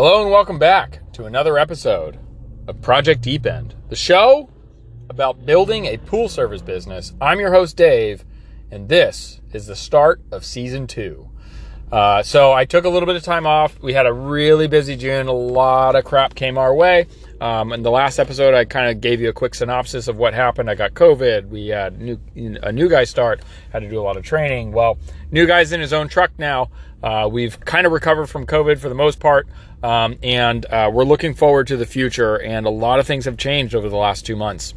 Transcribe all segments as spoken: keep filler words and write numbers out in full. Hello and welcome back to another episode of Project Deep End, the show about building a pool service business. I'm your host, Dave, and this is the start of season two. Uh, so I took a little bit of time off. We had a really busy June. A lot of crap came our way. Um, in the last episode, I kind of gave you a quick synopsis of what happened. I got COVID. We had new, a new guy start, had to do a lot of training. Well, new guy's in his own truck now. Uh, we've kind of recovered from COVID for the most part. Um, and uh, we're looking forward to the future, and a lot of things have changed over the last two months.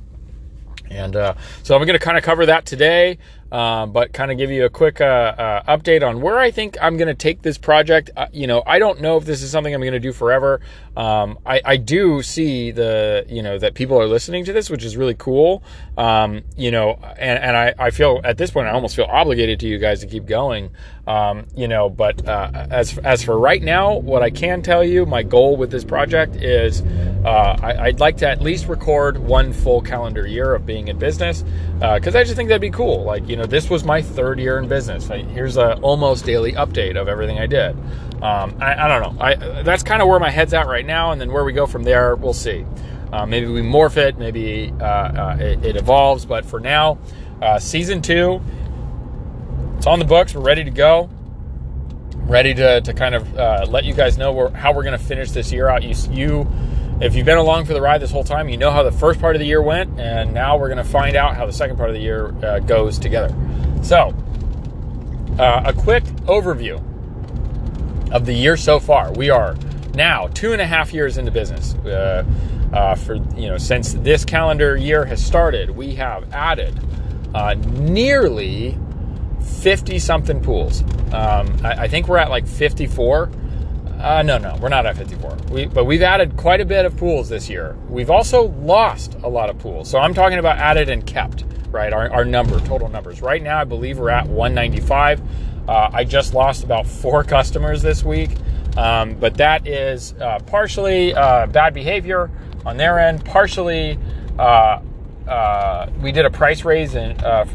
And uh, so I'm going to kind of cover that today, uh, but kind of give you a quick uh, uh, update on where I think I'm going to take this project. Uh, you know, I don't know if this is something I'm going to do forever. Um, I, I do see the, you know, that people are listening to this, which is really cool. Um, you know, and, and I, I feel at this point, I almost feel obligated to you guys to keep going. Um, you know, but uh, as, as for right now, what I can tell you, my goal with this project is uh, I, I'd like to at least record one full calendar year of being in business, because uh, I just think that'd be cool. Like, you know, this was my third year in business. I, here's a almost daily update of everything I did. Um, I, I don't know. I, that's kind of where my head's at right now, and then where we go from there, we'll see. Uh, maybe we morph it, maybe uh, uh, it, it evolves, but for now, uh, season two, it's on the books. We're ready to go. Ready to, to kind of uh, let you guys know where, how we're going to finish this year out. You, you If you've been along for the ride this whole time, you know how the first part of the year went, and now we're going to find out how the second part of the year uh, goes together. So, uh, a quick overview of the year so far. We are now two and a half years into business. Uh, uh, for you know, since this calendar year has started, we have added uh, nearly fifty-something pools. Um, I, I think we're at like fifty-four. Uh, no, no, we're not at fifty-four. We, but we've added quite a bit of pools this year. We've also lost a lot of pools. So I'm talking about added and kept, right? Our, our number, total numbers. Right now, I believe we're at one ninety-five. Uh, I just lost about four customers this week. Um, but that is uh, partially uh, bad behavior on their end. Partially, uh, uh, we did a price raise in, uh,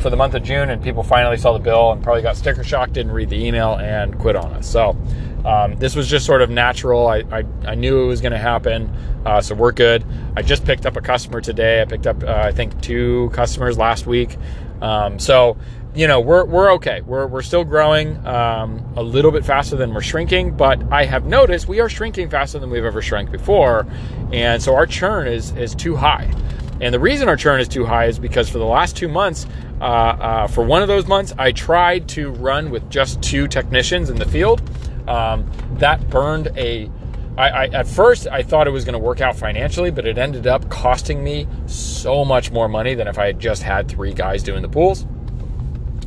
for the month of June, and people finally saw the bill and probably got sticker shock, didn't read the email, and quit on us. So... Um, this was just sort of natural. I, I, I knew it was going to happen, uh, so we're good. I just picked up a customer today. I picked up, uh, I think, two customers last week. Um, so, you know, we're we're okay. We're we're still growing um, a little bit faster than we're shrinking, but I have noticed we are shrinking faster than we've ever shrank before, and so our churn is is too high. And the reason our churn is too high is because for the last two months, uh, uh, for one of those months, I tried to run with just two technicians in the field. Um, that burned a, I, I, at first I thought it was going to work out financially, but it ended up costing me so much more money than if I had just had three guys doing the pools.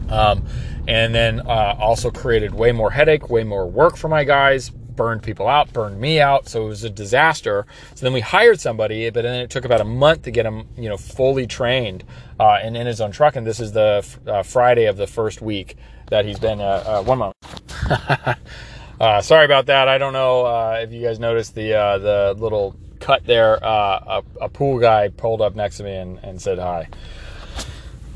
Um, and then, uh, also created way more headache, way more work for my guys, burned people out, burned me out. So it was a disaster. So then we hired somebody, but then it took about a month to get him, you know, fully trained, uh, and in his own truck. And this is the uh, Friday of the first week that he's been, uh, uh one month. Uh, sorry about that. I don't know uh, if you guys noticed the uh, the little cut there. Uh, a, a pool guy pulled up next to me and, and said hi.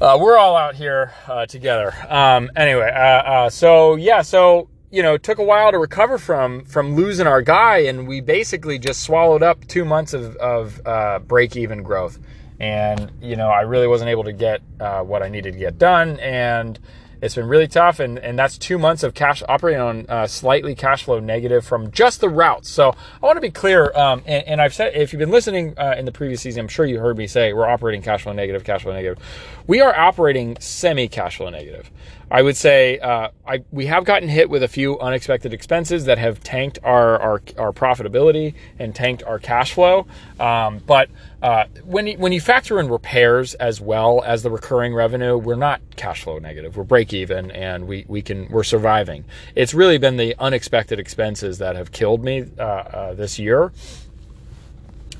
Uh, we're all out here uh, together. Um, anyway, uh, uh, so yeah, so you know, it took a while to recover from from losing our guy, and we basically just swallowed up two months of, of uh, break-even growth. And you know, I really wasn't able to get uh, what I needed to get done, and it's been really tough, and, and that's two months of cash operating on uh, slightly cash flow negative from just the routes. So I want to be clear, um, and, and I've said, if you've been listening uh, in the previous season, I'm sure you heard me say we're operating cash flow negative, cash flow negative. We are operating semi-cash flow negative. I would say uh, I we have gotten hit with a few unexpected expenses that have tanked our our, our profitability and tanked our cash flow. Um, but uh, when you, when you factor in repairs as well as the recurring revenue, we're not cash flow negative. We're break even, and we we can we're surviving. It's really been the unexpected expenses that have killed me uh, uh, this year.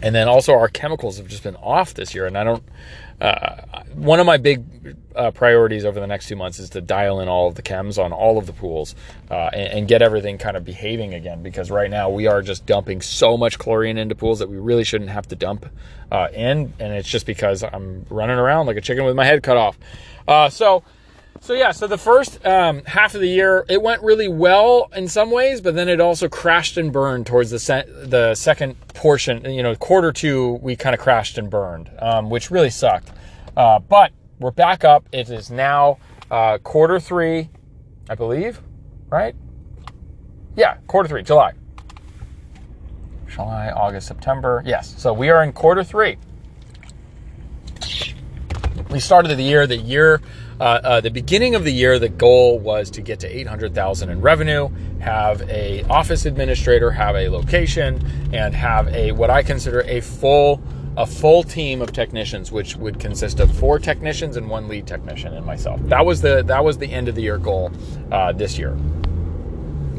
And then also our chemicals have just been off this year, and I don't. Uh, one of my big uh, priorities over the next two months is to dial in all of the chems on all of the pools uh, and, and get everything kind of behaving again, because right now we are just dumping so much chlorine into pools that we really shouldn't have to dump uh, in, and it's just because I'm running around like a chicken with my head cut off. Uh, so So yeah, so the first um, half of the year, it went really well in some ways, but then it also crashed and burned towards the se- the second portion. You know, quarter two, we kind of crashed and burned, um, which really sucked. Uh, but we're back up. It is now uh, quarter three, I believe, right? Yeah, quarter three, July. July, August, September. Yes, so we are in quarter three. We started the year, the year... Uh, uh, the beginning of the year, the goal was to get to eight hundred thousand in revenue, have a office administrator, have a location, and have a what I consider a full a full team of technicians, which would consist of four technicians and one lead technician and myself. That was the that was the end of the year goal uh, this year.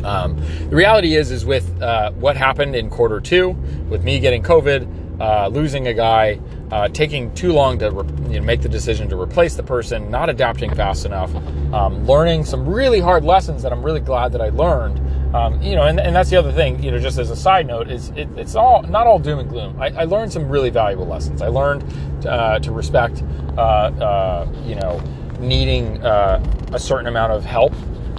Um, the reality is, is with uh, what happened in quarter two, with me getting COVID, uh, losing a guy. Uh, taking too long to re- you know, make the decision to replace the person, not adapting fast enough, um, learning some really hard lessons that I'm really glad that I learned. Um, you know, and, and that's the other thing, you know, just as a side note, is it, it's all not all doom and gloom. I, I learned some really valuable lessons. I learned uh, to respect, uh, uh, you know, needing uh, a certain amount of help,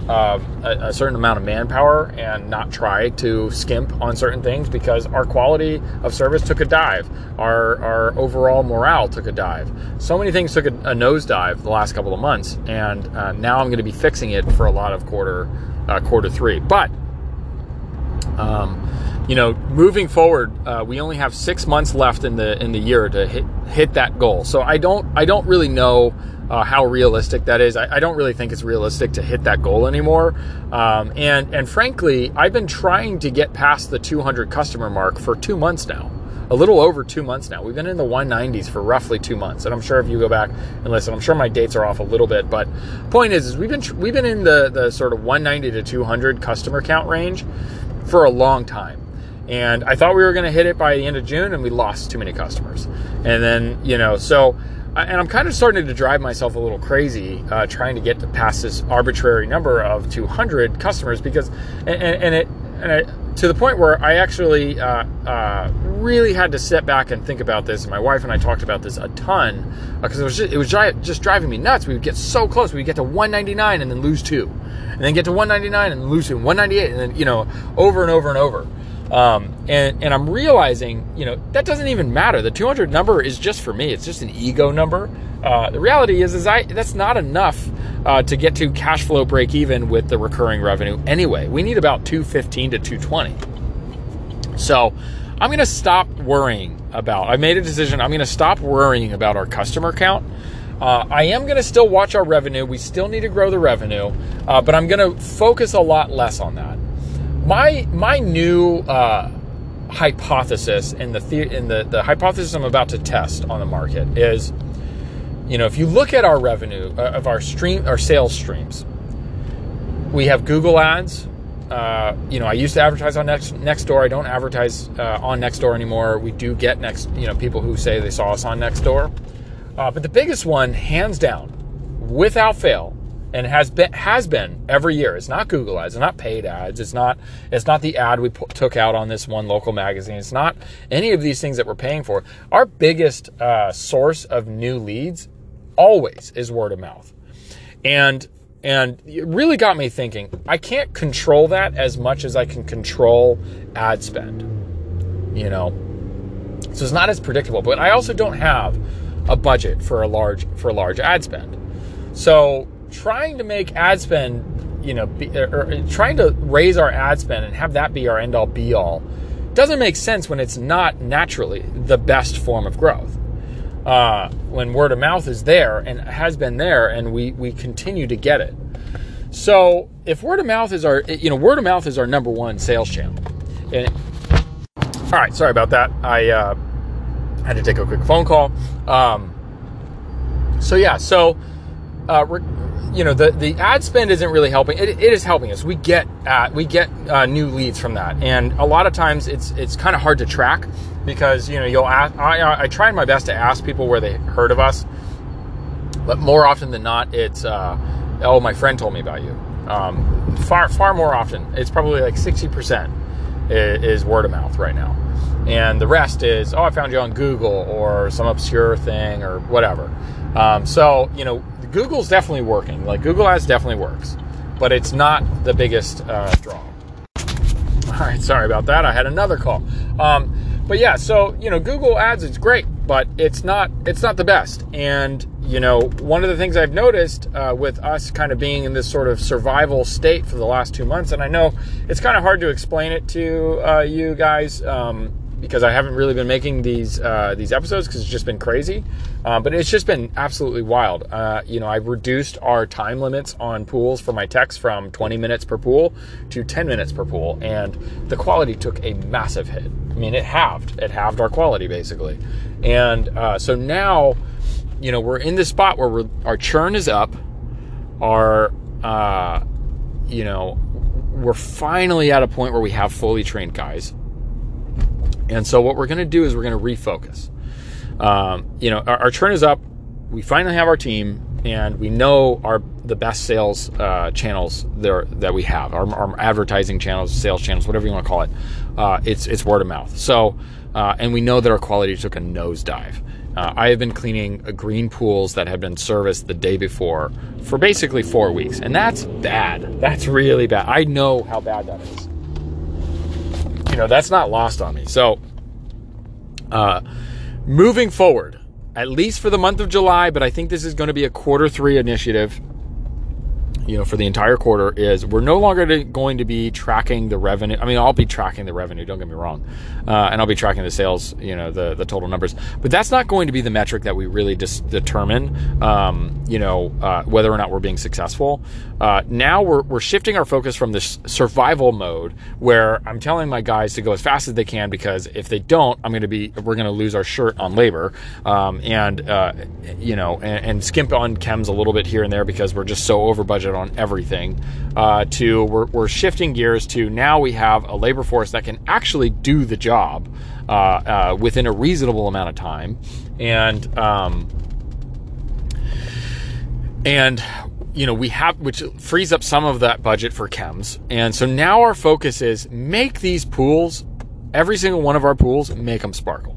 uh, a, a certain amount of manpower, and not try to skimp on certain things, because our quality of service took a dive. Our, our overall morale took a dive. So many things took a, a nosedive the last couple of months. And uh, now I'm going to be fixing it for a lot of quarter, uh, quarter three. But, um, you know, moving forward, uh, we only have six months left in the, in the year to hit, hit that goal. So I don't, I don't really know Uh, how realistic that is. I, I don't really think it's realistic to hit that goal anymore. Um, and, and frankly, I've been trying to get past the two hundred customer mark for two months now, a little over two months now. We've been in the one nineties for roughly two months. And I'm sure if you go back and listen, I'm sure my dates are off a little bit, but point is, is we've been, tr- we've been in the, the sort of one ninety to two hundred customer count range for a long time. And I thought we were going to hit it by the end of June, and we lost too many customers. And then, you know, so and I'm kind of starting to drive myself a little crazy uh, trying to get past this arbitrary number of two hundred customers, because, and, and it, and I, to the point where I actually uh, uh, really had to sit back and think about this. My wife and I talked about this a ton because uh, it was just, it was just driving me nuts. We would get so close. We would get to one ninety-nine and then lose two, and then get to one ninety-nine and lose two, one ninety-eight, and then, you know, over and over and over. Um, and, and I'm realizing, you know, that doesn't even matter. The two hundred number is just for me. It's just an ego number. Uh, the reality is, is I, that's not enough, uh, to get to cash flow break even with the recurring revenue. Anyway, we need about two fifteen to two twenty. So I'm going to stop worrying about, I made a decision. I'm going to stop worrying about our customer count. Uh, I am going to still watch our revenue. We still need to grow the revenue, uh, but I'm going to focus a lot less on that. My my new uh, hypothesis, and the, the in the the hypothesis I'm about to test on the market is, you know, if you look at our revenue uh, of our stream, our sales streams, we have Google ads. Uh, you know, I used to advertise on Next Nextdoor. I don't advertise uh, on Nextdoor anymore. We do get next, you know, people who say they saw us on Nextdoor, uh, but the biggest one, hands down, without fail, and has been has been every year. It's not Google ads. It's not paid ads. It's not it's not the ad we p- took out on this one local magazine. It's not any of these things that we're paying for. Our biggest uh, source of new leads always is word of mouth, and and it really got me thinking. I can't control that as much as I can control ad spend. You know, so it's not as predictable. But I also don't have a budget for a large for a large ad spend, so. Trying to make ad spend, you know, be, or trying to raise our ad spend and have that be our end all be all doesn't make sense when it's not naturally the best form of growth. Uh, when word of mouth is there and has been there, and we, we continue to get it. So if word of mouth is our, you know, word of mouth is our number one sales channel. And, all right. Sorry about that. I, uh, had to take a quick phone call. Um, so yeah, so, uh, re- You know, the, the ad spend isn't really helping. It, it is helping us. We get at, we get uh, new leads from that. And a lot of times it's it's kind of hard to track because, you know, you'll ask, I, I tried my best to ask people where they heard of us. But more often than not, it's, uh, oh, my friend told me about you. Um, far, far more often. It's probably like sixty percent. is word of mouth right now. And the rest is, oh, I found you on Google or some obscure thing or whatever. Um, so, you know, Google's definitely working. Like, Google Ads definitely works. But it's not the biggest uh, draw. All right, sorry about that. I had another call. Um, but, yeah, so, you know, Google Ads is great, but it's not it's not the best. And, you know, one of the things I've noticed uh, with us kind of being in this sort of survival state for the last two months, and I know it's kind of hard to explain it to uh, you guys, um because I haven't really been making these uh, these episodes because it's just been crazy. Uh, but it's just been absolutely wild. Uh, you know, I've reduced our time limits on pools for my texts from twenty minutes per pool to ten minutes per pool. And the quality took a massive hit. I mean, it halved. It halved our quality, basically. And uh, so now, you know, we're in this spot where we're, our churn is up. Our, uh, you know, we're finally at a point where we have fully trained guys. And so what we're going to do is we're going to refocus. Um, you know, our, our churn is up. We finally have our team, and we know our the best sales uh, channels there that we have. Our, our advertising channels, sales channels, whatever you want to call it. Uh, it's it's word of mouth. So, uh, and we know that our quality took a nosedive. Uh, I have been cleaning uh, green pools that had been serviced the day before for basically four weeks, and that's bad. That's really bad. I know how bad that is. You know, that's not lost on me. So uh, moving forward, at least for the month of July, but I think this is going to be a quarter three initiative, you know, for the entire quarter, is we're no longer to, going to be tracking the revenue. I mean, I'll be tracking the revenue, don't get me wrong. Uh, and I'll be tracking the sales, you know, the, the total numbers. But that's not going to be the metric that we really just determine, um, you know, uh, whether or not we're being successful. Uh, now we're we're shifting our focus from this survival mode where I'm telling my guys to go as fast as they can, because if they don't, I'm going to be we're going to lose our shirt on labor, um, and uh, you know and, and skimp on chems a little bit here and there because we're just so over budget on everything. Uh, to we're we're shifting gears to now we have a labor force that can actually do the job uh, uh, within a reasonable amount of time, and um, and. You know, we have, which frees up some of that budget for chems. And so now our focus is make these pools, every single one of our pools, make them sparkle.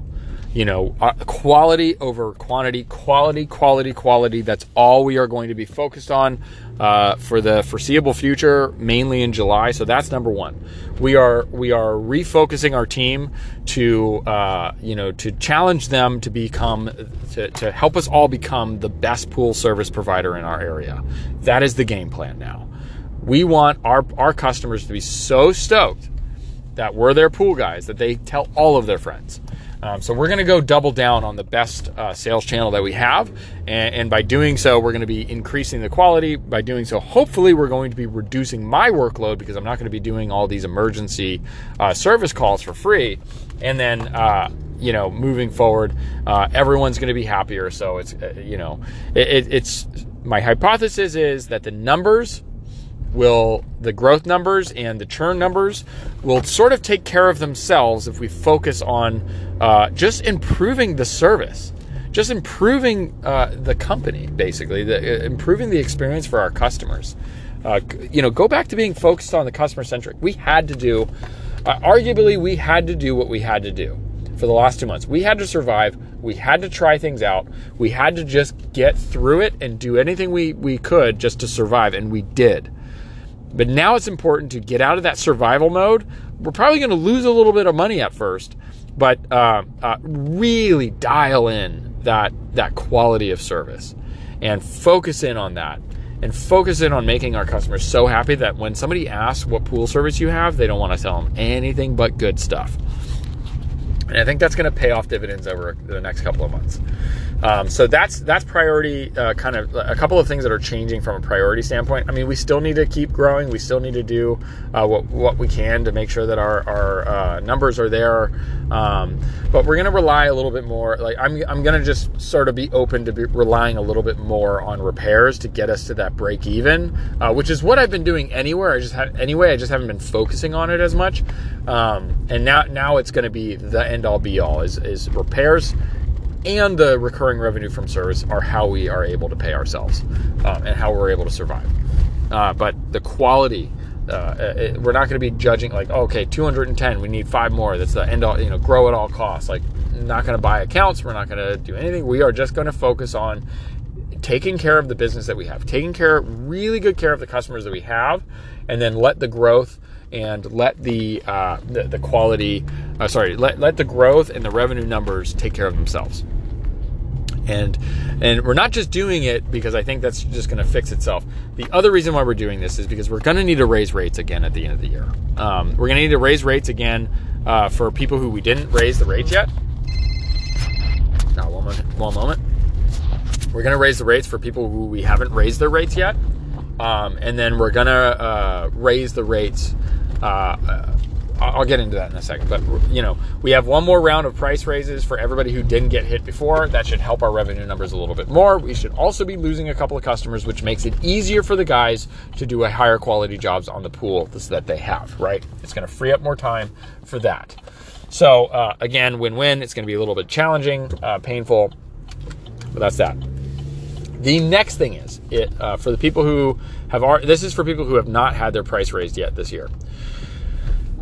You know, uh, quality over quantity, quality, quality, quality. That's all we are going to be focused on uh, for the foreseeable future, mainly in July. So that's number one. We are we are refocusing our team to uh, you know to challenge them to become to, to help us all become the best pool service provider in our area. That is the game plan now. We want our our customers to be so stoked that we're their pool guys that they tell all of their friends. Um, so we're going to go double down on the best uh, sales channel that we have. And, and by doing so, we're going to be increasing the quality. By doing so, hopefully we're going to be reducing my workload, because I'm not going to be doing all these emergency uh, service calls for free. And then, uh, you know, moving forward, uh, everyone's going to be happier. So it's, uh, you know, it, it's my hypothesis is that the numbers will, the growth numbers and the churn numbers will sort of take care of themselves if we focus on uh, just improving the service, just improving uh, the company, basically, the, uh, improving the experience for our customers. Uh, you know, go back to being focused on the customer centric. We had to do, uh, arguably, we had to do what we had to do for the last two months. We had to survive. We had to try things out. We had to just get through it and do anything we, we could just to survive, and we did. But now it's important to get out of that survival mode. We're probably going to lose a little bit of money at first, but uh, uh, really dial in that that quality of service and focus in on that and focus in on making our customers so happy that when somebody asks what pool service you have, they don't want to tell them anything but good stuff. And I think that's going to pay off dividends over the next couple of months. Um, so that's that's priority, uh, kind of a couple of things that are changing from a priority standpoint. I mean, we still need to keep growing. We still need to do uh, what what we can to make sure that our our uh, numbers are there. Um, but we're going to rely a little bit more. Like I'm I'm going to just sort of be open to be relying a little bit more on repairs to get us to that break even, uh, which is what I've been doing anywhere. I just have anyway. I just haven't been focusing on it as much. Um, and now now it's going to be the end all be all is is repairs. And the recurring revenue from service are how we are able to pay ourselves um, and how we're able to survive. Uh, but the quality uh, it, we're not going to be judging like, okay, two hundred ten, we need five more. That's the end all, you know, grow at all costs. Like, not going to buy accounts. We're not going to do anything. We are just going to focus on taking care of the business that we have, taking care, really good care of the customers that we have, and then let the growth and let the uh, the, the quality, uh, sorry, let, let the growth and the revenue numbers take care of themselves. And and we're not just doing it because I think that's just going to fix itself. The other reason why we're doing this is because we're going to need to raise rates again at the end of the year. Um, we're going to need to raise rates again uh, for people who we didn't raise the rates yet. Now, one moment. One moment. We're going to raise the rates for people who we haven't raised their rates yet. Um, and then we're going to uh, raise the rates. Uh, uh, I'll get into that in a second, but you know, we have one more round of price raises for everybody who didn't get hit before. That should help our revenue numbers a little bit more. We should also be losing a couple of customers, which makes it easier for the guys to do a higher quality jobs on the pool that they have, right? It's going to free up more time for that. So uh, again, win-win. It's going to be a little bit challenging, uh, painful, but that's that. The next thing is it uh, for the people who have, our, this is for people who have not had their price raised yet this year.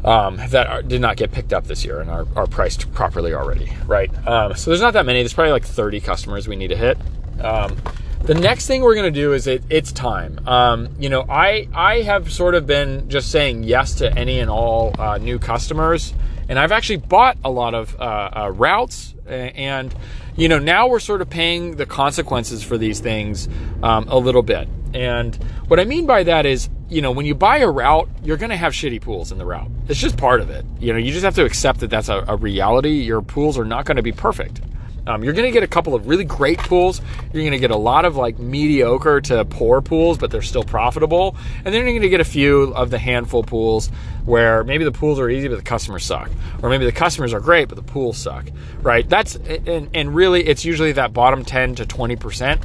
Um, that are, did not get picked up this year and are, are priced properly already, right? Um, so there's not that many. There's probably like thirty customers we need to hit. Um, the next thing we're going to do is it, it's time. Um, you know, I I have sort of been just saying yes to any and all uh, new customers, and I've actually bought a lot of uh, uh, routes, and you know, now we're sort of paying the consequences for these things um, a little bit. And what I mean by that is, you know, when you buy a route, you're going to have shitty pools in the route. It's just part of it. You know, you just have to accept that that's a, a reality. Your pools are not going to be perfect. Um, you're going to get a couple of really great pools. You're going to get a lot of like mediocre to poor pools, but they're still profitable. And then you're going to get a few of the handful pools where maybe the pools are easy, but the customers suck. Or maybe the customers are great, but the pools suck, right? That's, and, and really it's usually that bottom ten to twenty percent.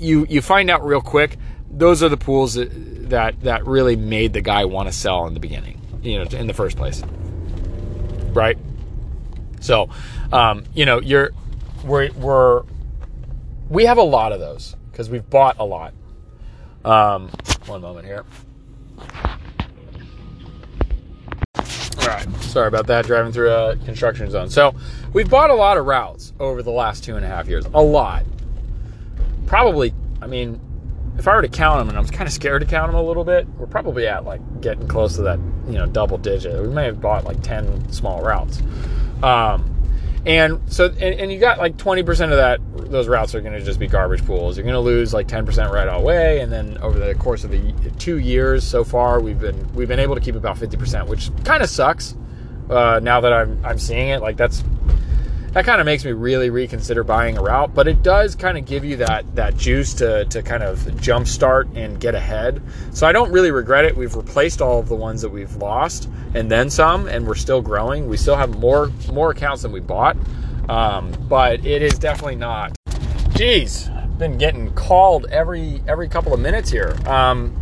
You, you find out real quick. Those are the pools that, that, that really made the guy want to sell in the beginning, you know, in the first place. Right. So, um, you know, you're, We're, we're, we have a lot of those because we've bought a lot. Um, one moment here. All right. Sorry about that. Driving through a construction zone. So we've bought a lot of routes over the last two and a half years. A lot. Probably, I mean, if I were to count them, and I'm kind of scared to count them a little bit, we're probably at like getting close to that, you know, double digit. We may have bought like ten small routes. Um, And so, and, and you got like twenty percent of that, those routes are going to just be garbage pools. You're going to lose like ten percent right away. And then over the course of the two years so far, we've been, we've been able to keep about fifty percent, which kind of sucks. Uh, now that I'm, I'm seeing it, like that's, that kind of makes me really reconsider buying a route, but it does kind of give you that, that juice to, to kind of jumpstart and get ahead. So I don't really regret it. We've replaced all of the ones that we've lost and then some, and we're still growing. We still have more, more accounts than we bought. Um, but it is definitely not, geez, I've been getting called every, every couple of minutes here. Um,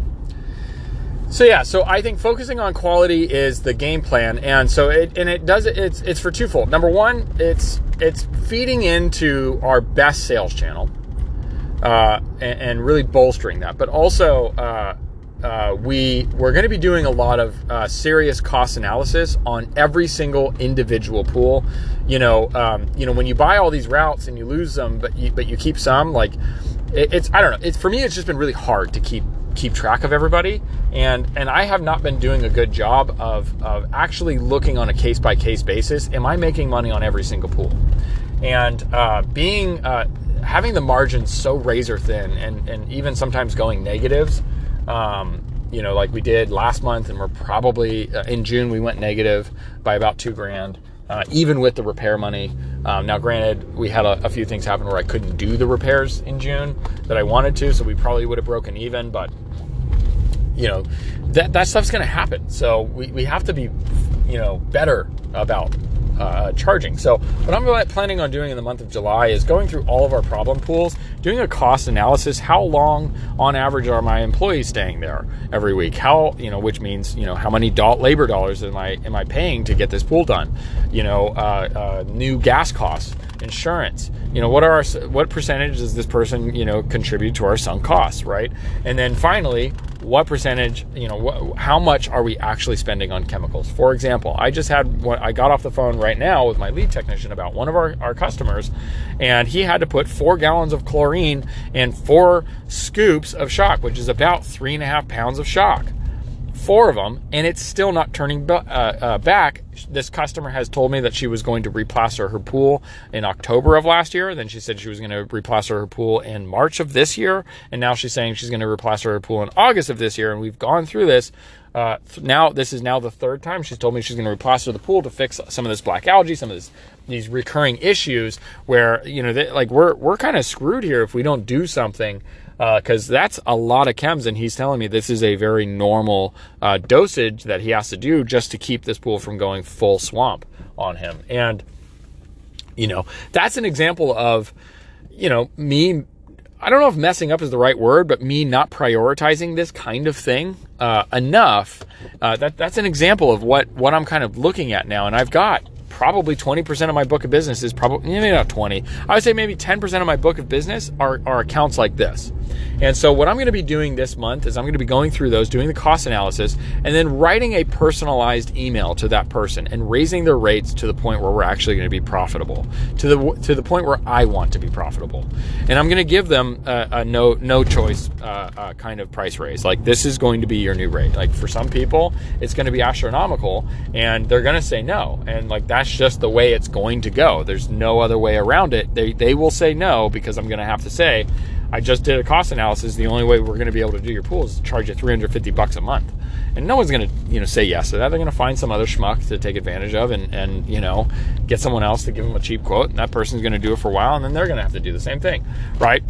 So yeah, so I think focusing on quality is the game plan, and so it and it does it's it's for twofold. Number one, it's it's feeding into our best sales channel, uh, and, and really bolstering that. But also, uh, uh, we we're going to be doing a lot of uh, serious cost analysis on every single individual pool. You know, um, you know when you buy all these routes and you lose them, but you, but you keep some. Like it, it's I don't know. It's for me, it's just been really hard to keep. keep track of everybody. And, and I have not been doing a good job of, of actually looking on a case by case basis. Am I making money on every single pool? And, uh, being, uh, having the margins so razor thin and, and even sometimes going negatives, um, you know, like we did last month, and we're probably uh, in June, we went negative by about two grand, uh, even with the repair money. Um, now, granted, we had a, a few things happen where I couldn't do the repairs in June that I wanted to, so we probably would have broken even, but you know, that, that stuff's going to happen. So we, we have to be, you know, better about, uh, charging. So what I'm planning on doing in the month of July is going through all of our problem pools, doing a cost analysis. How long on average are my employees staying there every week? How, you know, which means, you know, how many do- labor dollars am I, am I paying to get this pool done? You know, uh, uh, new gas costs, insurance, you know, what are our, what percentage does this person, you know, contribute to our sunk costs? Right. And then finally, what percentage, you know, wh- how much are we actually spending on chemicals? For example, I just had what I got off the phone right now with my lead technician about one of our, our customers, and he had to put four gallons of chlorine and four scoops of shock, which is about three and a half pounds of shock, four of them, and it's still not turning b- uh, uh, back. This customer has told me that she was going to replaster her pool in October of last year. Then she said she was going to replaster her pool in March of this year. And now she's saying she's going to replaster her pool in August of this year. And we've gone through this. Uh, now, this is now the third time she's told me she's going to replaster the pool to fix some of this black algae, some of this, these recurring issues where, you know, they, like we're, we're kind of screwed here if we don't do something. Because uh, that's a lot of chems, and he's telling me this is a very normal uh, dosage that he has to do just to keep this pool from going full swamp on him. And, you know, that's an example of, you know, me, I don't know if messing up is the right word, but me not prioritizing this kind of thing uh, enough. Uh, that that's an example of what, what I'm kind of looking at now, and I've got probably twenty percent of my book of business is probably, maybe not twenty, I would say maybe ten percent of my book of business are, are accounts like this. And so what I'm going to be doing this month is I'm going to be going through those, doing the cost analysis, and then writing a personalized email to that person and raising their rates to the point where we're actually going to be profitable, to the to the point where I want to be profitable. And I'm going to give them a, a no no choice uh, uh, kind of price raise. Like, this is going to be your new rate. Like, for some people, it's going to be astronomical, and they're going to say no. And like, that's just the way it's going to go. There's no other way around it. They they will say no, because I'm going to have to say, I just did a cost analysis. The only way we're going to be able to do your pool is to charge you three hundred fifty bucks a month. And no one's going to, you know, say yes to that. They're going to find some other schmuck to take advantage of and, and, you know, get someone else to give them a cheap quote. And that person's going to do it for a while, and then they're going to have to do the same thing, right?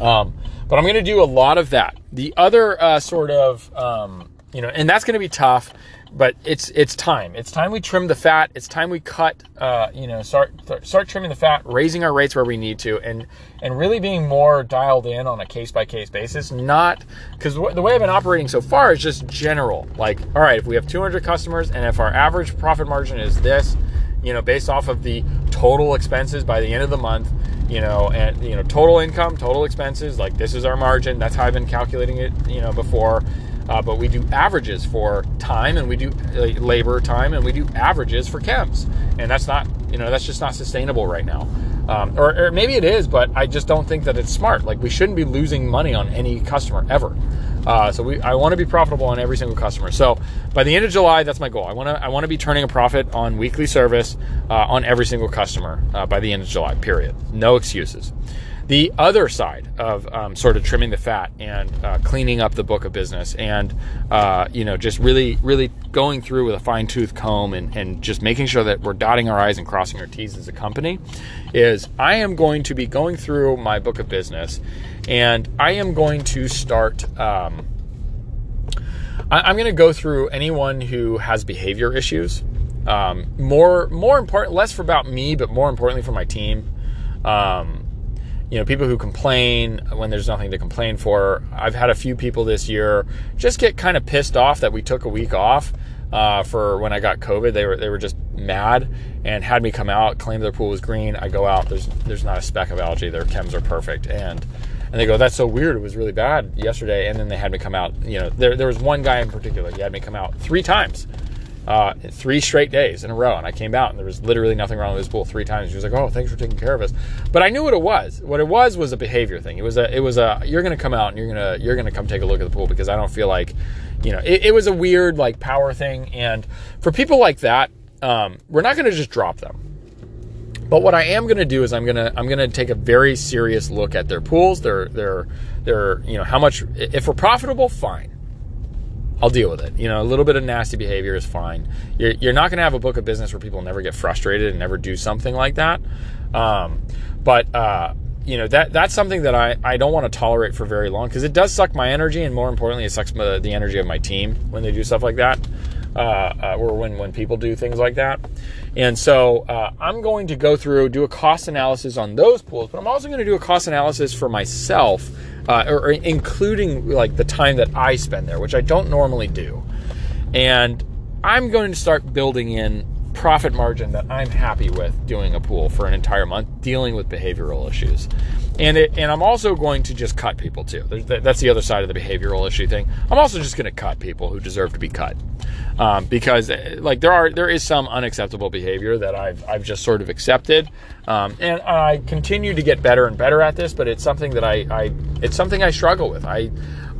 Um, but I'm going to do a lot of that. The other uh, sort of, um, you know, and that's going to be tough, but it's it's time. It's time we trim the fat. It's time we cut, uh, you know, start start trimming the fat, raising our rates where we need to, and and really being more dialed in on a case-by-case basis, not, because w- the way I've been operating so far is just general. Like, all right, if we have two hundred customers and if our average profit margin is this, you know, based off of the total expenses by the end of the month, you know, and, you know, total income, total expenses, like, this is our margin. That's how I've been calculating it, you know, before. Uh, but we do averages for time, and we do uh, labor time, and we do averages for chems. And that's not, you know, that's just not sustainable right now. Um, or, or maybe it is, but I just don't think that it's smart. Like, we shouldn't be losing money on any customer ever. Uh, so we, I want to be profitable on every single customer. So by the end of July, that's my goal. I want to, I want to be turning a profit on weekly service uh, on every single customer uh, by the end of July, period. No excuses. The other side of um, sort of trimming the fat and uh, cleaning up the book of business and, uh, you know, just really, really going through with a fine tooth comb and, and just making sure that we're dotting our I's and crossing our T's as a company is I am going to be going through my book of business, and I am going to start, um, I, I'm going to go through anyone who has behavior issues, um, more, more important, less for about me, but more importantly for my team. Um, You know, people who complain when there's nothing to complain for. I've had a few people this year just get kind of pissed off that we took a week off uh, for when I got COVID. They were they were just mad and had me come out, claim their pool was green. I go out, there's there's not a speck of algae. Their chems are perfect, and and they go, that's so weird. It was really bad yesterday, and then they had me come out. You know, there there was one guy in particular. He had me come out three times. Uh, three straight days in a row, and I came out, and there was literally nothing wrong with this pool three times. She was like, "Oh, thanks for taking care of us," but I knew what it was. What it was was a behavior thing. It was a, it was a, you're going to come out and you're going to, you're going to come take a look at the pool because I don't feel like, you know, it, it was a weird like power thing. And for people like that, um, we're not going to just drop them. But what I am going to do is I'm going to I'm going to take a very serious look at their pools. Their their their you know how much if we're profitable, fine. I'll deal with it. You know, a little bit of nasty behavior is fine. You're, you're not going to have a book of business where people never get frustrated and never do something like that. Um, but, uh, you know, that that's something that I, I don't want to tolerate for very long because it does suck my energy. And more importantly, it sucks the, the energy of my team when they do stuff like that uh, uh, or when, when people do things like that. And so uh, I'm going to go through, do a cost analysis on those pools, but I'm also going to do a cost analysis for myself. Uh, or, or including like the time that I spend there, which I don't normally do. And I'm going to start building in profit margin that I'm happy with doing a pool for an entire month, dealing with behavioral issues. And it, and I'm also going to just cut people too. There's, that's the other side of the behavioral issue thing. I'm also just going to cut people who deserve to be cut, um, because like there are there is some unacceptable behavior that I've I've just sort of accepted, um, and I continue to get better and better at this. But it's something that I, I it's something I struggle with. I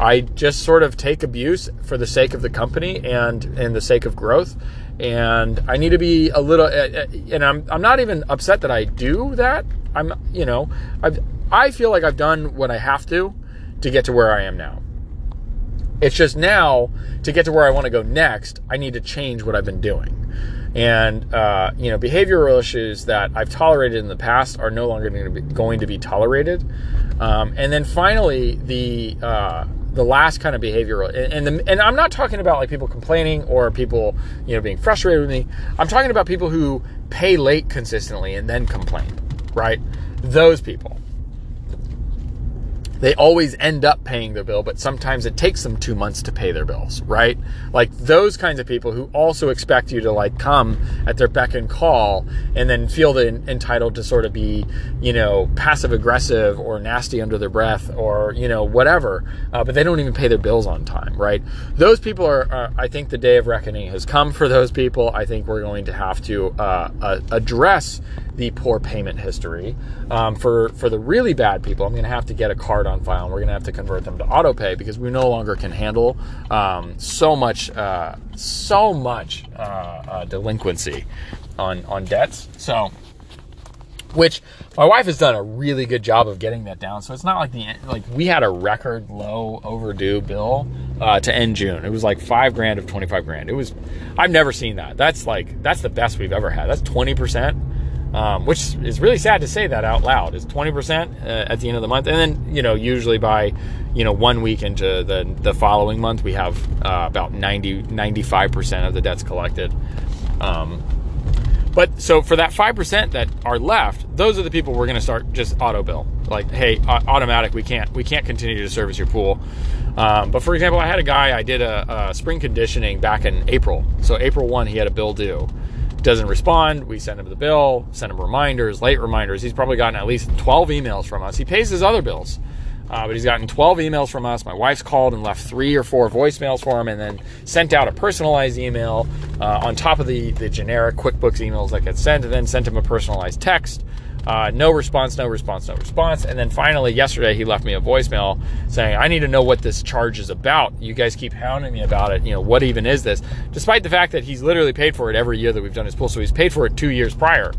I just sort of take abuse for the sake of the company and and the sake of growth. And I need to be a little, and I'm I'm not even upset that I do that. I'm you know I've. I feel like I've done what I have to to get to where I am now. It's just now, to get to where I want to go next, I need to change what I've been doing. And, uh, you know, behavioral issues that I've tolerated in the past are no longer going to be, going to be tolerated. Um, and then finally, the uh, the last kind of behavioral, and, the, and I'm not talking about like people complaining or people, you know, being frustrated with me. I'm talking about people who pay late consistently and then complain, right? Those people. They always end up paying their bill, but sometimes it takes them two months to pay their bills, right? Like those kinds of people who also expect you to like come at their beck and call and then feel the, entitled to sort of be, you know, passive aggressive or nasty under their breath or, you know, whatever, uh, but they don't even pay their bills on time, right? Those people are, are, I think the day of reckoning has come for those people. I think we're going to have to uh, uh, address the poor payment history. Um, for, for the really bad people, I'm going to have to get a card on file, and we're going to have to convert them to auto pay because we no longer can handle um, so much, uh, so much uh, uh, delinquency on, on debts. So, which my wife has done a really good job of getting that down. So it's not like the, like we had a record low overdue bill uh, to end June. It was like five grand of twenty-five grand. It was, I've never seen that. That's like, that's the best we've ever had. That's twenty percent. Um, which is really sad to say that out loud. It's twenty percent uh, at the end of the month. And then, you know, usually by, you know, one week into the the following month, we have uh, about ninety, ninety-five percent of the debts collected. Um, but so for that five percent that are left, those are the people we're going to start just auto bill. Like, hey, automatic, we can't, we can't continue to service your pool. Um, but for example, I had a guy, I did a, a spring conditioning back in April. So April first, he had a bill due. Doesn't respond. We send him the bill, send him reminders, late reminders. He's probably gotten at least twelve emails from us. He pays his other bills, uh, but he's gotten twelve emails from us. My wife's called and left three or four voicemails for him and then sent out a personalized email uh, on top of the, the generic QuickBooks emails that get sent, and then sent him a personalized text. Uh, no response, no response, no response. And then finally yesterday, he left me a voicemail saying, I need to know what this charge is about. You guys keep hounding me about it. You know, what even is this? Despite the fact that he's literally paid for it every year that we've done his pool. So he's paid for it two years prior.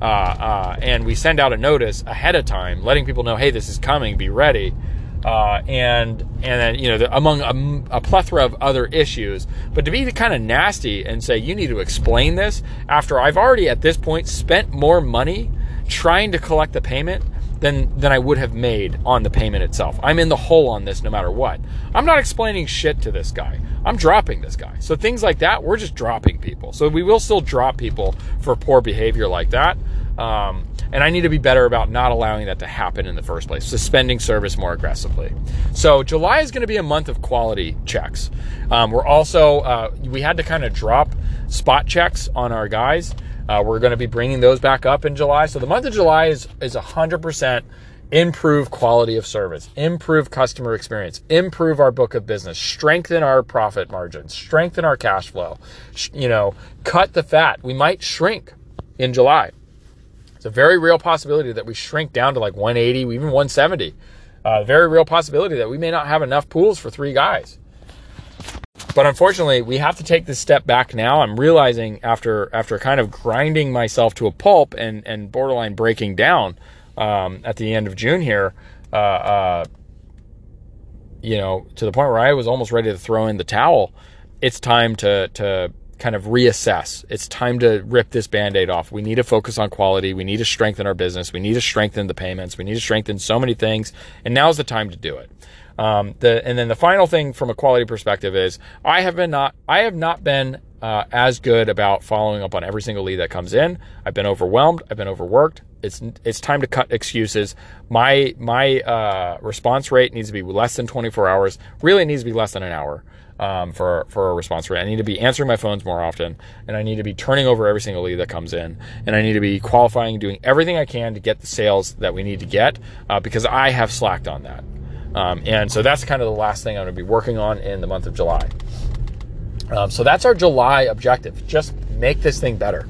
Uh, uh, and we send out a notice ahead of time, letting people know, hey, this is coming, be ready. Uh, and, and then, you know, the, among a, a plethora of other issues, but to be kind of nasty and say, you need to explain this after I've already at this point spent more money trying to collect the payment than, than I would have made on the payment itself. I'm in the hole on this no matter what. I'm not explaining shit to this guy. I'm dropping this guy. So things like that, we're just dropping people. So we will still drop people for poor behavior like that. Um, and I need to be better about not allowing that to happen in the first place, suspending service more aggressively. So July is going to be a month of quality checks. Um, we're also, uh, we had to kind of drop spot checks on our guys. Uh, we're going to be bringing those back up in July. So the month of July is, is one hundred percent improve quality of service, improve customer experience, improve our book of business, strengthen our profit margins, strengthen our cash flow, sh- you know, cut the fat. We might shrink in July. It's a very real possibility that we shrink down to like one eighty, even one seventy. Uh, very real possibility that we may not have enough pools for three guys. But unfortunately, we have to take this step back now. I'm realizing after after kind of grinding myself to a pulp and, and borderline breaking down um, at the end of June here, uh, uh, you know, to the point where I was almost ready to throw in the towel. It's time to to kind of reassess. It's time to rip this Band-Aid off. We need to focus on quality. We need to strengthen our business. We need to strengthen the payments. We need to strengthen so many things. And now's the time to do it. Um, the, and then the final thing from a quality perspective is I have been not, I have not been, uh, as good about following up on every single lead that comes in. I've been overwhelmed. I've been overworked. It's, it's time to cut excuses. My, my, uh, response rate needs to be less than twenty-four hours. Really needs to be less than an hour. um, for, for a response rate. I need to be answering my phones more often, and I need to be turning over every single lead that comes in, and I need to be qualifying, doing everything I can to get the sales that we need to get, uh, because I have slacked on that. Um, and so that's kind of the last thing I'm going to be working on in the month of July. Um, so that's our July objective. Just make this thing better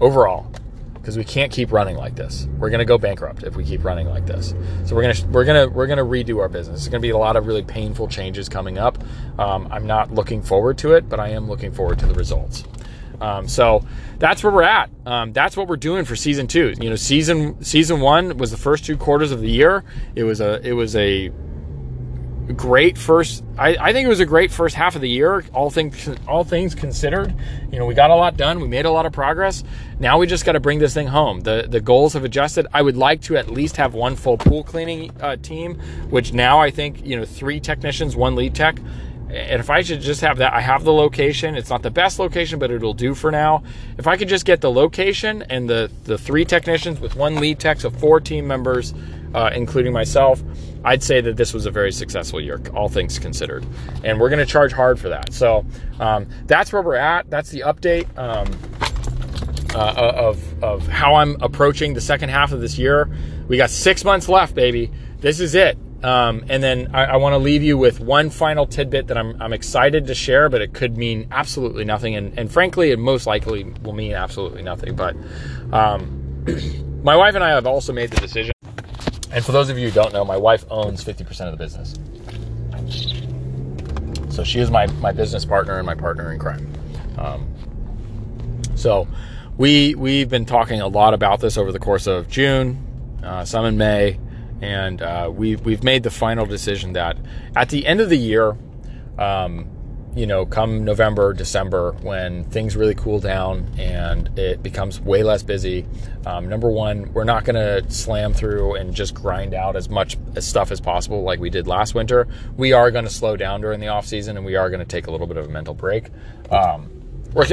overall, because we can't keep running like this. We're going to go bankrupt if we keep running like this. So we're going to we're going to we're going to redo our business. There's going to be a lot of really painful changes coming up. Um, I'm not looking forward to it, but I am looking forward to the results. Um, so that's where we're at. Um, that's what we're doing for season two. You know, season season one was the first two quarters of the year. It was a it was a great first. I, I think it was a great first half of the year. All things all things considered, you know, we got a lot done. We made a lot of progress. Now we just got to bring this thing home. The the goals have adjusted. I would like to at least have one full pool cleaning uh, team, which now I think, you know, three technicians, one lead tech. And if I should just have that, I have the location. It's not the best location, but it'll do for now. If I could just get the location and the, the three technicians with one lead tech, so four team members, uh, including myself, I'd say that this was a very successful year, all things considered. And we're going to charge hard for that. So um, that's where we're at. That's the update um, uh, of, of how I'm approaching the second half of this year. We got six months left, baby. This is it. Um, and then I, I want to leave you with one final tidbit that I'm, I'm excited to share, but it could mean absolutely nothing. And, and frankly, it most likely will mean absolutely nothing. But um, my wife and I have also made the decision. And for those of you who don't know, my wife owns fifty percent of the business. So she is my, my business partner and my partner in crime. Um, so we, we've been talking a lot about this over the course of June, uh, some in May. And uh, we've, we've made the final decision that at the end of the year, um, you know, come November, December, when things really cool down and it becomes way less busy, um, number one, we're not going to slam through and just grind out as much as stuff as possible like we did last winter. We are going to slow down during the off season, and we are going to take a little bit of a mental break. Um,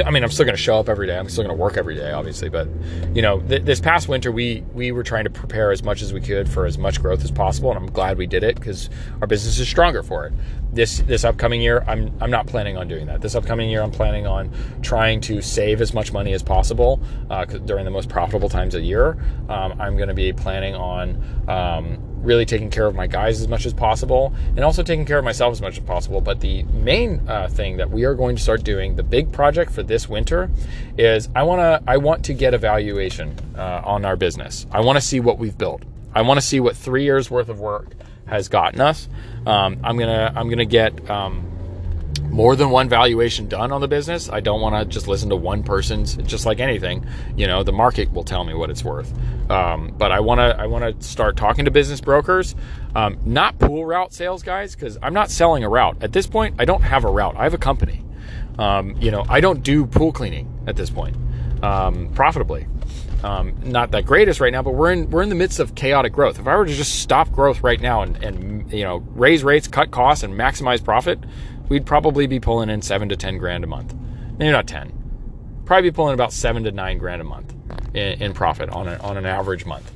I mean, I'm still going to show up every day. I'm still going to work every day, obviously. But, you know, th- this past winter, we we were trying to prepare as much as we could for as much growth as possible. And I'm glad we did it, because our business is stronger for it. This this upcoming year, I'm I'm not planning on doing that. This upcoming year, I'm planning on trying to save as much money as possible uh, during the most profitable times of the year. Um, I'm going to be planning on um, really taking care of my guys as much as possible, and also taking care of myself as much as possible. But the main uh, thing that we are going to start doing, the big project for this winter, is I want to I want to get a valuation uh, on our business. I want to see what we've built. I want to see what three years worth of work has gotten us. Um, I'm gonna I'm gonna get um, more than one valuation done on the business. I don't want to just listen to one person's. Just like anything, you know, the market will tell me what it's worth. Um, but I want to I want to start talking to business brokers, um, not pool route sales guys, because I'm not selling a route at this point. I don't have a route. I have a company. Um, you know, I don't do pool cleaning at this point um, profitably. Um, not the greatest right now, but we're in we're in the midst of chaotic growth. If I were to just stop growth right now and, and you know, raise rates, cut costs, and maximize profit, we'd probably be pulling in seven to ten grand a month. Maybe not ten. Probably be pulling about seven to nine grand a month in, in profit on a, on an average month.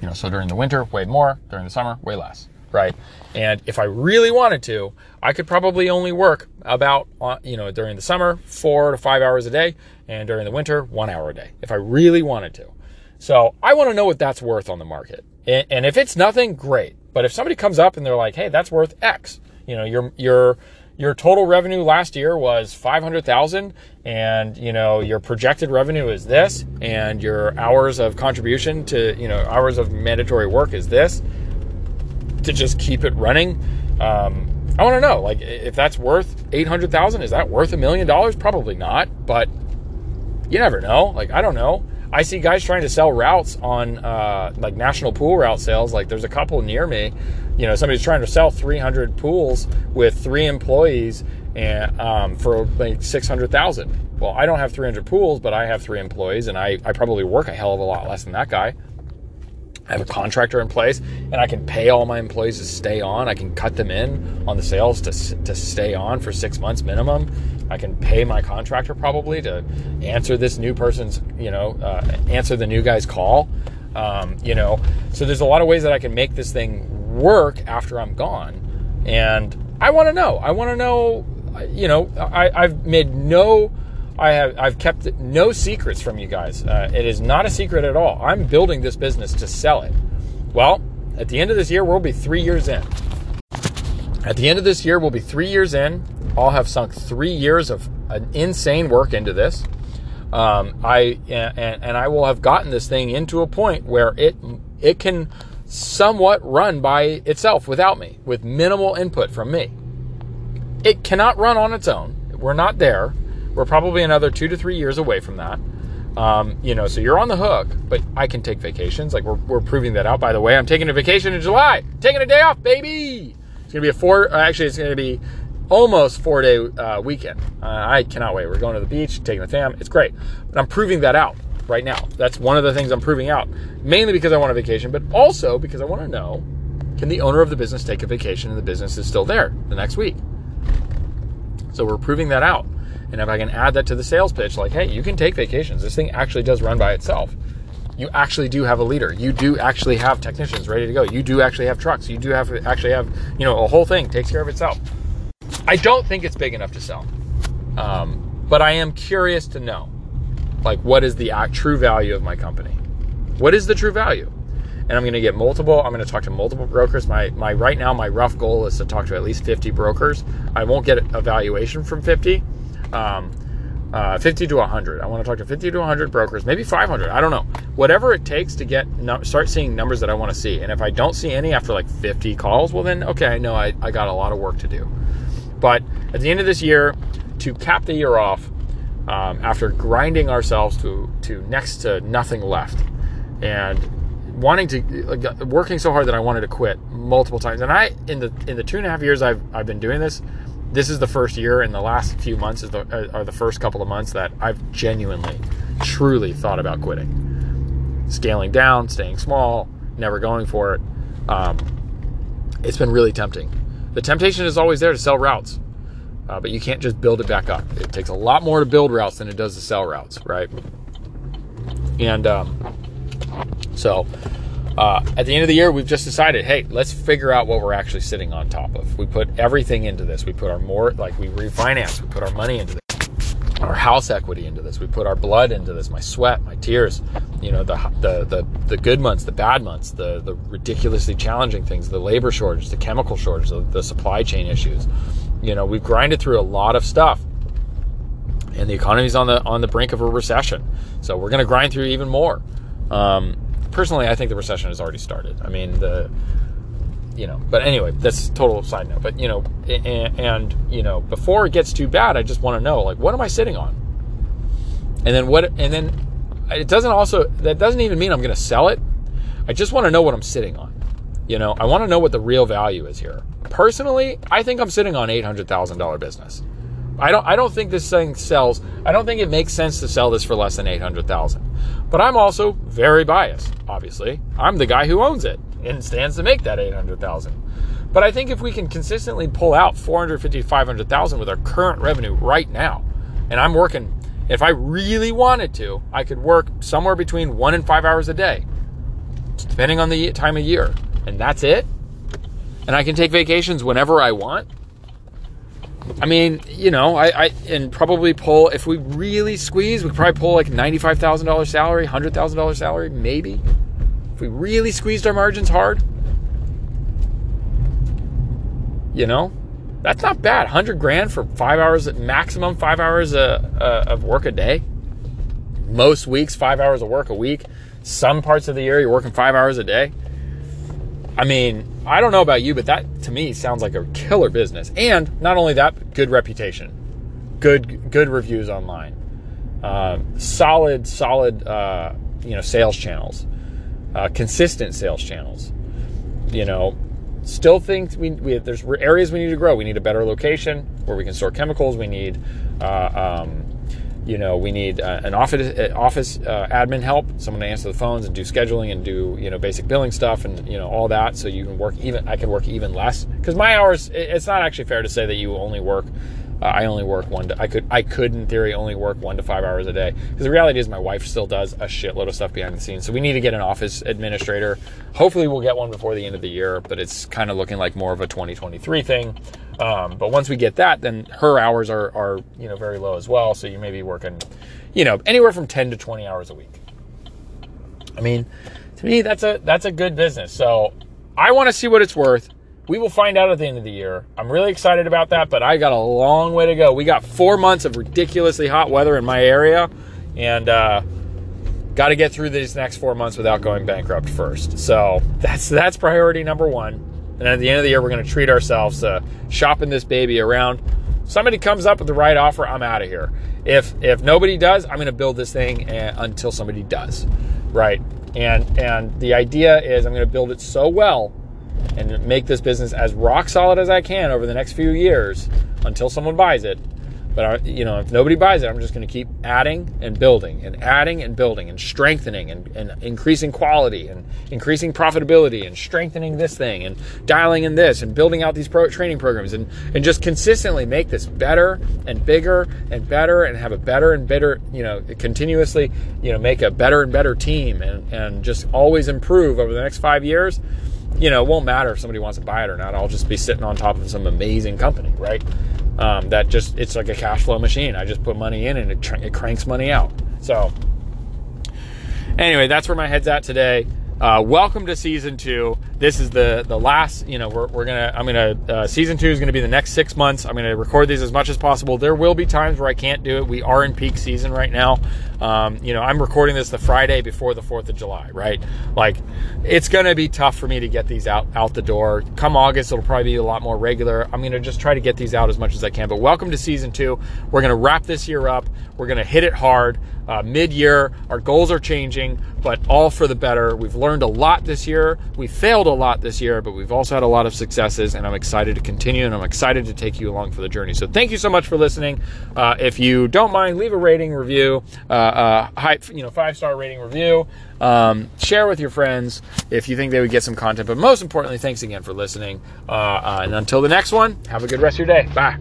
You know, so during the winter, way more. During the summer, way less. Right? And if I really wanted to, I could probably only work about, you know, during the summer, four to five hours a day, and during the winter, one hour a day, if I really wanted to. So I want to know what that's worth on the market. And if it's nothing, great. But if somebody comes up and they're like, hey, that's worth X, you know, your, your, your total revenue last year was five hundred thousand dollars, and, you know, your projected revenue is this, and your hours of contribution to, you know, hours of mandatory work is this, to just keep it running. Um, I want to know, like, if that's worth eight hundred thousand, is that worth a million dollars? Probably not, but you never know. Like, I don't know. I see guys trying to sell routes on, uh, like national pool route sales. Like, there's a couple near me, you know, somebody's trying to sell three hundred pools with three employees and, um, for like six hundred thousand. Well, I don't have three hundred pools, but I have three employees, and I, I probably work a hell of a lot less than that guy. I have a contractor in place, and I can pay all my employees to stay on. I can cut them in on the sales to to stay on for six months minimum. I can pay my contractor probably to answer this new person's, you know, uh, answer the new guy's call. Um, you know, so there's a lot of ways that I can make this thing work after I'm gone. And I want to know. I want to know, you know, I, I've made no, I have, I've kept no secrets from you guys. Uh, it is not a secret at all. I'm building this business to sell it. Well, at the end of this year, we'll be three years in. At the end of this year, we'll be three years in. I'll have sunk three years of an insane work into this. Um, I and, and I will have gotten this thing into a point where it it can somewhat run by itself without me, with minimal input from me. It cannot run on its own. We're not there. We're probably another two to three years away from that. Um, you know, so you're on the hook, but I can take vacations. Like we're we're proving that out. By the way, I'm taking a vacation in July. Taking a day off, baby. It's gonna be a four. Actually, it's gonna be. Almost four day uh, weekend. Uh, I cannot wait. We're going to the beach, taking the fam. It's great. But I'm proving that out right now. That's one of the things I'm proving out, mainly because I want a vacation, but also because I want to know, can the owner of the business take a vacation and the business is still there the next week? So we're proving that out. And if I can add that to the sales pitch, like, hey, you can take vacations. This thing actually does run by itself. You actually do have a leader. You do actually have technicians ready to go. You do actually have trucks. You do have actually have, you know, a whole thing takes care of itself. I don't think it's big enough to sell, um, but I am curious to know, like, what is the true value of my company? What is the true value? And I'm going to get multiple, I'm going to talk to multiple brokers. My, my right now, my rough goal is to talk to at least fifty brokers. I won't get a valuation from fifty, um, uh, fifty to one hundred. I want to talk to fifty to one hundred brokers, maybe five hundred. I don't know. Whatever it takes to get, start seeing numbers that I want to see. And if I don't see any after like fifty calls, well then, okay, I know I, I got a lot of work to do. But at the end of this year, to cap the year off, um, after grinding ourselves to, to next to nothing left and wanting to, working so hard that I wanted to quit multiple times. And I, in the in the two and a half years I've I've been doing this, this is the first year, and the last few months is the, are the first couple of months that I've genuinely, truly thought about quitting. Scaling down, staying small, never going for it. Um, it's been really tempting. The temptation is always there to sell routes, uh, but you can't just build it back up. It takes a lot more to build routes than it does to sell routes, right? And um, so uh, at the end of the year, we've just decided, hey, let's figure out what we're actually sitting on top of. We put everything into this. We put our more, like we refinance, we put our money into this, our house equity into this. We put our blood into this, my sweat, my tears, you know, the the the, the good months, the bad months, the, the ridiculously challenging things, the labor shortage, the chemical shortage, the, the supply chain issues. You know, we've grinded through a lot of stuff, and the economy's on the on the brink of a recession. So we're going to grind through even more. Um, personally, I think the recession has already started. I mean, the you know, but anyway, that's a total side note. But you know, and, and you know, before it gets too bad, I just want to know, like, what am I sitting on? And then what? And then. It doesn't also, that doesn't even mean I'm going to sell it. I just want to know what I'm sitting on. You know, I want to know what the real value is here. Personally, I think I'm sitting on eight hundred thousand dollars business. I don't, I don't think this thing sells. I don't think it makes sense to sell this for less than eight hundred thousand dollars, but I'm also very biased. Obviously I'm the guy who owns it and stands to make that eight hundred thousand dollars. But I think if we can consistently pull out four hundred fifty thousand to five hundred thousand dollars with our current revenue right now, and I'm working, if I really wanted to, I could work somewhere between one and five hours a day, depending on the time of year. And that's it. And I can take vacations whenever I want. I mean, you know, I, I and probably pull, if we really squeeze, we probably pull like ninety-five thousand dollars salary, one hundred thousand dollars salary, maybe. If we really squeezed our margins hard, you know? That's not bad. one hundred grand for five hours, maximum five hours uh, uh, of work a day. Most weeks, five hours of work a week. Some parts of the year, you're working five hours a day. I mean, I don't know about you, but that to me sounds like a killer business. And not only that, but good reputation, good good reviews online, uh, solid solid uh, you know sales channels, uh, consistent sales channels, you know. Still think we, we there's areas we need to grow. We need a better location where we can store chemicals. We need, uh, um, you know, we need uh, an office office uh, admin help, someone to answer the phones and do scheduling and do you know basic billing stuff and you know all that. So you can work even. I can work even less because my hours. It's not actually fair to say that you only work. Uh, I only work one. To, I could I could in theory only work one to five hours a day because the reality is my wife still does a shitload of stuff behind the scenes. So we need to get an office administrator. Hopefully we'll get one before the end of the year, but it's kind of looking like more of a twenty twenty-three thing. Um, but once we get that, then her hours are, are, you know, very low as well. So you may be working, you know, anywhere from ten to twenty hours a week. I mean, to me, that's a, that's a good business. So I want to see what it's worth. We will find out at the end of the year. I'm really excited about that, but I got a long way to go. We got four months of ridiculously hot weather in my area, and uh, got to get through these next four months without going bankrupt first. So that's that's priority number one. And at the end of the year, we're going to treat ourselves to shopping this baby around. Somebody comes up with the right offer, I'm out of here. If if nobody does, I'm going to build this thing until somebody does, right? And and the idea is I'm going to build it so well and make this business as rock solid as I can over the next few years until someone buys it. But, I, you know, if nobody buys it, I'm just going to keep adding and building and adding and building and strengthening and, and increasing quality and increasing profitability and strengthening this thing and dialing in this and building out these pro training programs and, and just consistently make this better and bigger and better and have a better and better, you know, continuously, you know, make a better and better team and, and just always improve over the next five years. You know, it won't matter if somebody wants to buy it or not. I'll just be sitting on top of some amazing company, right? Um, that just, it's like a cash flow machine. I just put money in and it, tr it cranks money out. So anyway, that's where my head's at today. Uh, welcome to season two. This is the, the last, you know, we're, we're going to, I'm going to, uh, season two is going to be the next six months. I'm going to record these as much as possible. There will be times where I can't do it. We are in peak season right now. Um, you know, I'm recording this the Friday before the fourth of July, right? Like, it's going to be tough for me to get these out, out the door. Come August, it'll probably be a lot more regular. I'm going to just try to get these out as much as I can, but welcome to season two. We're going to wrap this year up. We're going to hit it hard, uh, mid-year. Our goals are changing, but all for the better. We've learned a lot this year. We failed a lot this year, but we've also had a lot of successes, and I'm excited to continue, and I'm excited to take you along for the journey. So thank you so much for listening. Uh, if you don't mind, leave a rating review, uh, uh, high, you know, five-star rating review. Um, share with your friends if you think they would get some content. But most importantly, thanks again for listening. Uh, uh, and until the next one, have a good rest of your day. Bye.